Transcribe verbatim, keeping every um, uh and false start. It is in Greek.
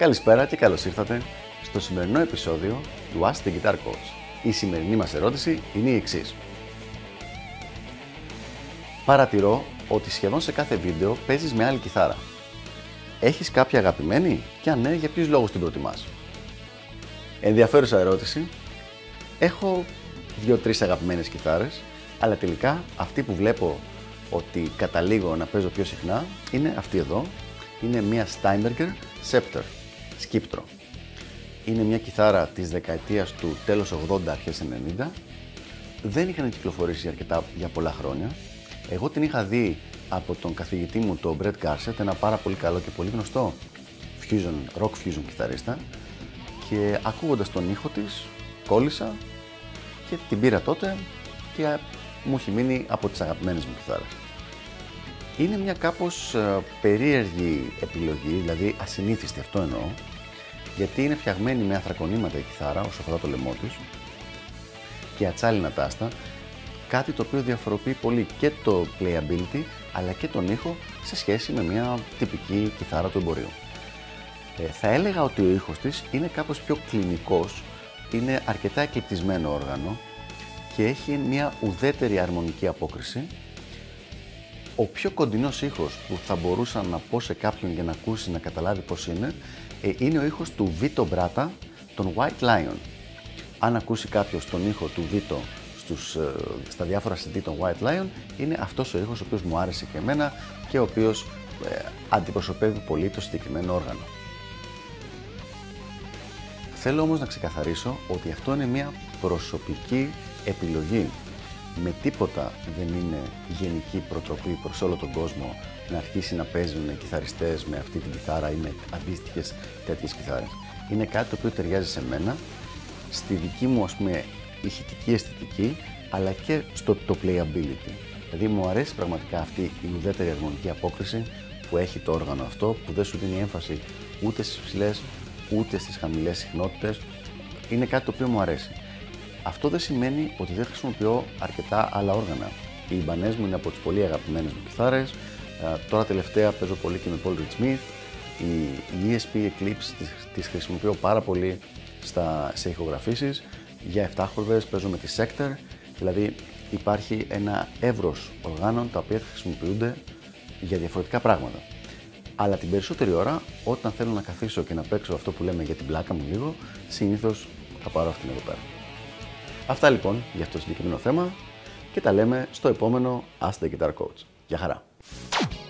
Καλησπέρα και καλώς ήρθατε στο σημερινό επεισόδιο του Ask the Guitar Coach. Η σημερινή μας ερώτηση είναι η εξής. Παρατηρώ ότι σχεδόν σε κάθε βίντεο παίζεις με άλλη κιθάρα. Έχεις κάποια αγαπημένη και αν ναι, για ποιους λόγους την προτιμάς? Ενδιαφέρουσα ερώτηση. Έχω δύο τρεις αγαπημένες κιθάρες, αλλά τελικά αυτή που βλέπω ότι καταλήγω να παίζω πιο συχνά είναι αυτή εδώ. Είναι μια Steinberger Scepter, σκύπτρο. Είναι μια κιθάρα της δεκαετίας του τέλος ογδόντα, αρχές ενενήντα. Δεν είχαν κυκλοφορήσει αρκετά για πολλά χρόνια. Εγώ την είχα δει από τον καθηγητή μου, τον Brett Garcett, ένα πάρα πολύ καλό και πολύ γνωστό fusion, rock fusion κιθαρίστα, και ακούγοντας τον ήχο της, κόλλησα και την πήρα τότε και μου έχει μείνει από τις αγαπημένες μου κιθάρες. Είναι μια κάπως περίεργη επιλογή, δηλαδή ασυνήθιστη, αυτό εννοώ, γιατί είναι φτιαγμένη με ανθρακονήματα η κιθάρα όσο αφορά το λαιμό της και ατσάλινα τάστα, κάτι το οποίο διαφοροποιεί πολύ και το playability αλλά και τον ήχο σε σχέση με μια τυπική κιθάρα του εμπορίου. Ε, θα έλεγα ότι ο ήχος της είναι κάπως πιο κλινικός, είναι αρκετά εκλειπτισμένο όργανο και έχει μια ουδέτερη αρμονική απόκριση. Ο πιο κοντινός ήχος που θα μπορούσα να πω σε κάποιον για να ακούσει, να καταλάβει πώς είναι, ε, είναι ο ήχος του Vito Brata, τον White Lion. Αν ακούσει κάποιος τον ήχο του Vito στους, ε, στα διάφορα σι ντι των White Lion, είναι αυτός ο ήχος ο οποίος μου άρεσε και εμένα και ο οποίος ε, αντιπροσωπεύει πολύ το συγκεκριμένο όργανο. Θέλω όμως να ξεκαθαρίσω ότι αυτό είναι μια προσωπική επιλογή. Με τίποτα δεν είναι γενική προτροπή προς όλο τον κόσμο να αρχίσει να παίζουν κιθαριστές με αυτή την κιθάρα ή με αντίστοιχες τέτοιες κιθάρες. Είναι κάτι το οποίο ταιριάζει σε μένα, στη δική μου ας πούμε ηχητική αισθητική, αλλά και στο το playability. Δηλαδή μου αρέσει πραγματικά αυτή η ουδέτερη αρμονική απόκριση που έχει το όργανο αυτό, που δεν σου δίνει έμφαση ούτε στις υψηλές ούτε στις χαμηλές συχνότητες. Είναι κάτι το οποίο μου αρέσει. Αυτό δεν σημαίνει ότι δεν χρησιμοποιώ αρκετά άλλα όργανα. Η Ιμπανέζ μου είναι από τις πολύ αγαπημένες μου κιθάρες. Ε, τώρα τελευταία παίζω πολύ και με Paul Ridge Smith. Η, η ι ες πι Eclipse τις, τις χρησιμοποιώ πάρα πολύ στα, σε ηχογραφήσεις. Για εφτά χορδές παίζω με τη Spector. Δηλαδή υπάρχει ένα εύρος οργάνων τα οποία χρησιμοποιούνται για διαφορετικά πράγματα. Αλλά την περισσότερη ώρα όταν θέλω να καθίσω και να παίξω αυτό που λέμε για την πλάκα μου λίγο, συνήθως θα πάρω αυτήν εδώ πέρα. Αυτά λοιπόν για αυτό το συγκεκριμένο θέμα και τα λέμε στο επόμενο Ask the Guitar Coach. Γεια χαρά!